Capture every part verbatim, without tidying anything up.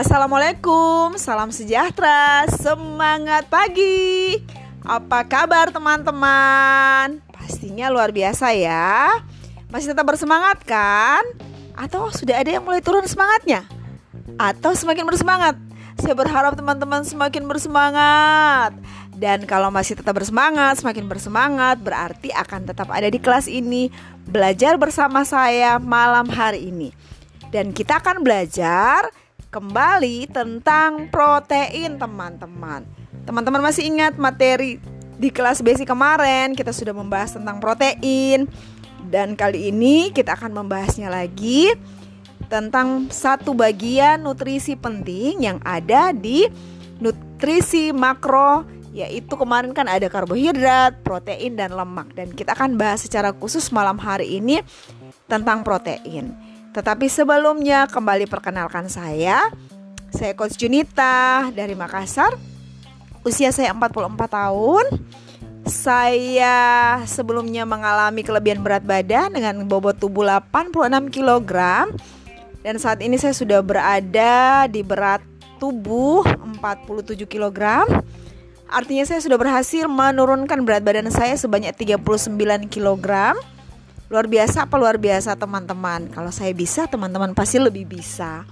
Assalamualaikum, salam sejahtera, semangat pagi. Apa kabar teman-teman? Pastinya luar biasa ya. Masih tetap bersemangat kan? Atau sudah ada yang mulai turun semangatnya? Atau semakin bersemangat? Saya berharap teman-teman semakin bersemangat. Dan kalau masih tetap bersemangat, semakin bersemangat, berarti akan tetap ada di kelas ini, belajar bersama saya malam hari ini. Dan kita akan belajar kembali tentang protein, teman-teman. Teman-teman masih ingat materi di kelas basic kemarin? Kita sudah membahas tentang protein. Dan kali ini kita akan membahasnya lagi tentang satu bagian nutrisi penting yang ada di nutrisi makro, yaitu kemarin kan ada karbohidrat, protein, dan lemak. Dan kita akan bahas secara khusus malam hari ini tentang protein. Tetapi sebelumnya kembali perkenalkan saya, saya Coach Junita dari Makassar. Usia saya empat puluh empat tahun. Saya sebelumnya mengalami kelebihan berat badan dengan bobot tubuh delapan puluh enam kilogram. Dan saat ini saya sudah berada di berat tubuh empat puluh tujuh kilogram. Artinya saya sudah berhasil menurunkan berat badan saya sebanyak tiga puluh sembilan kilogram. Luar biasa apa luar biasa teman-teman? Kalau saya bisa, teman-teman pasti lebih bisa.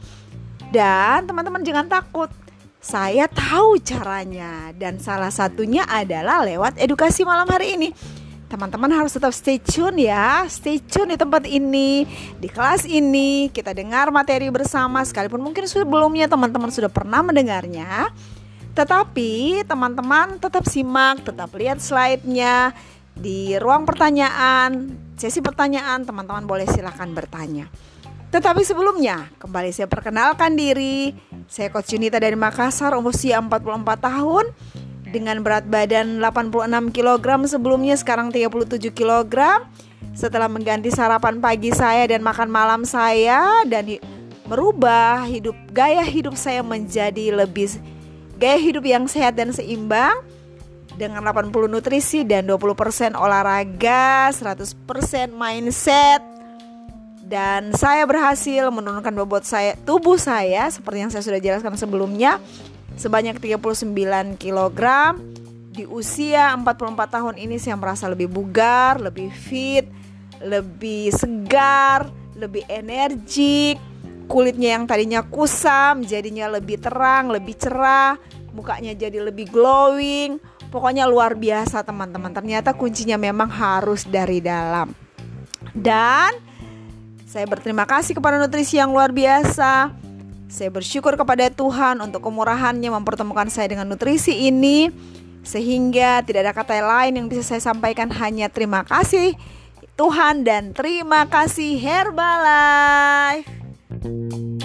Dan teman-teman jangan takut, saya tahu caranya. Dan salah satunya adalah lewat edukasi malam hari ini. Teman-teman harus tetap stay tune ya. Stay tune di tempat ini, di kelas ini. Kita dengar materi bersama. Sekalipun mungkin sebelumnya teman-teman sudah pernah mendengarnya, tetapi teman-teman tetap simak, tetap lihat slide-nya. Di ruang pertanyaan, sesi pertanyaan, teman-teman boleh silakan bertanya. Tetapi sebelumnya, kembali saya perkenalkan diri. Saya Coach Junita dari Makassar, usia empat puluh empat tahun, dengan berat badan delapan puluh enam kilogram sebelumnya, sekarang tiga puluh tujuh kilogram. Setelah mengganti sarapan pagi saya dan makan malam saya, dan merubah hidup gaya hidup saya menjadi lebih gaya hidup yang sehat dan seimbang, dengan delapan puluh nutrisi dan dua puluh persen olahraga, seratus persen mindset. Dan saya berhasil menurunkan bobot saya, tubuh saya, seperti yang saya sudah jelaskan sebelumnya, sebanyak tiga puluh sembilan kilogram. Di usia empat puluh empat tahun ini saya merasa lebih bugar, lebih fit, lebih segar, lebih energik. Kulitnya yang tadinya kusam jadinya lebih terang, lebih cerah. Mukanya jadi lebih glowing. Pokoknya luar biasa teman-teman. Ternyata kuncinya memang harus dari dalam. Dan saya berterima kasih kepada nutrisi yang luar biasa. Saya bersyukur kepada Tuhan untuk kemurahannya mempertemukan saya dengan nutrisi ini, sehingga tidak ada kata lain yang bisa saya sampaikan, hanya terima kasih Tuhan dan terima kasih Herbalife.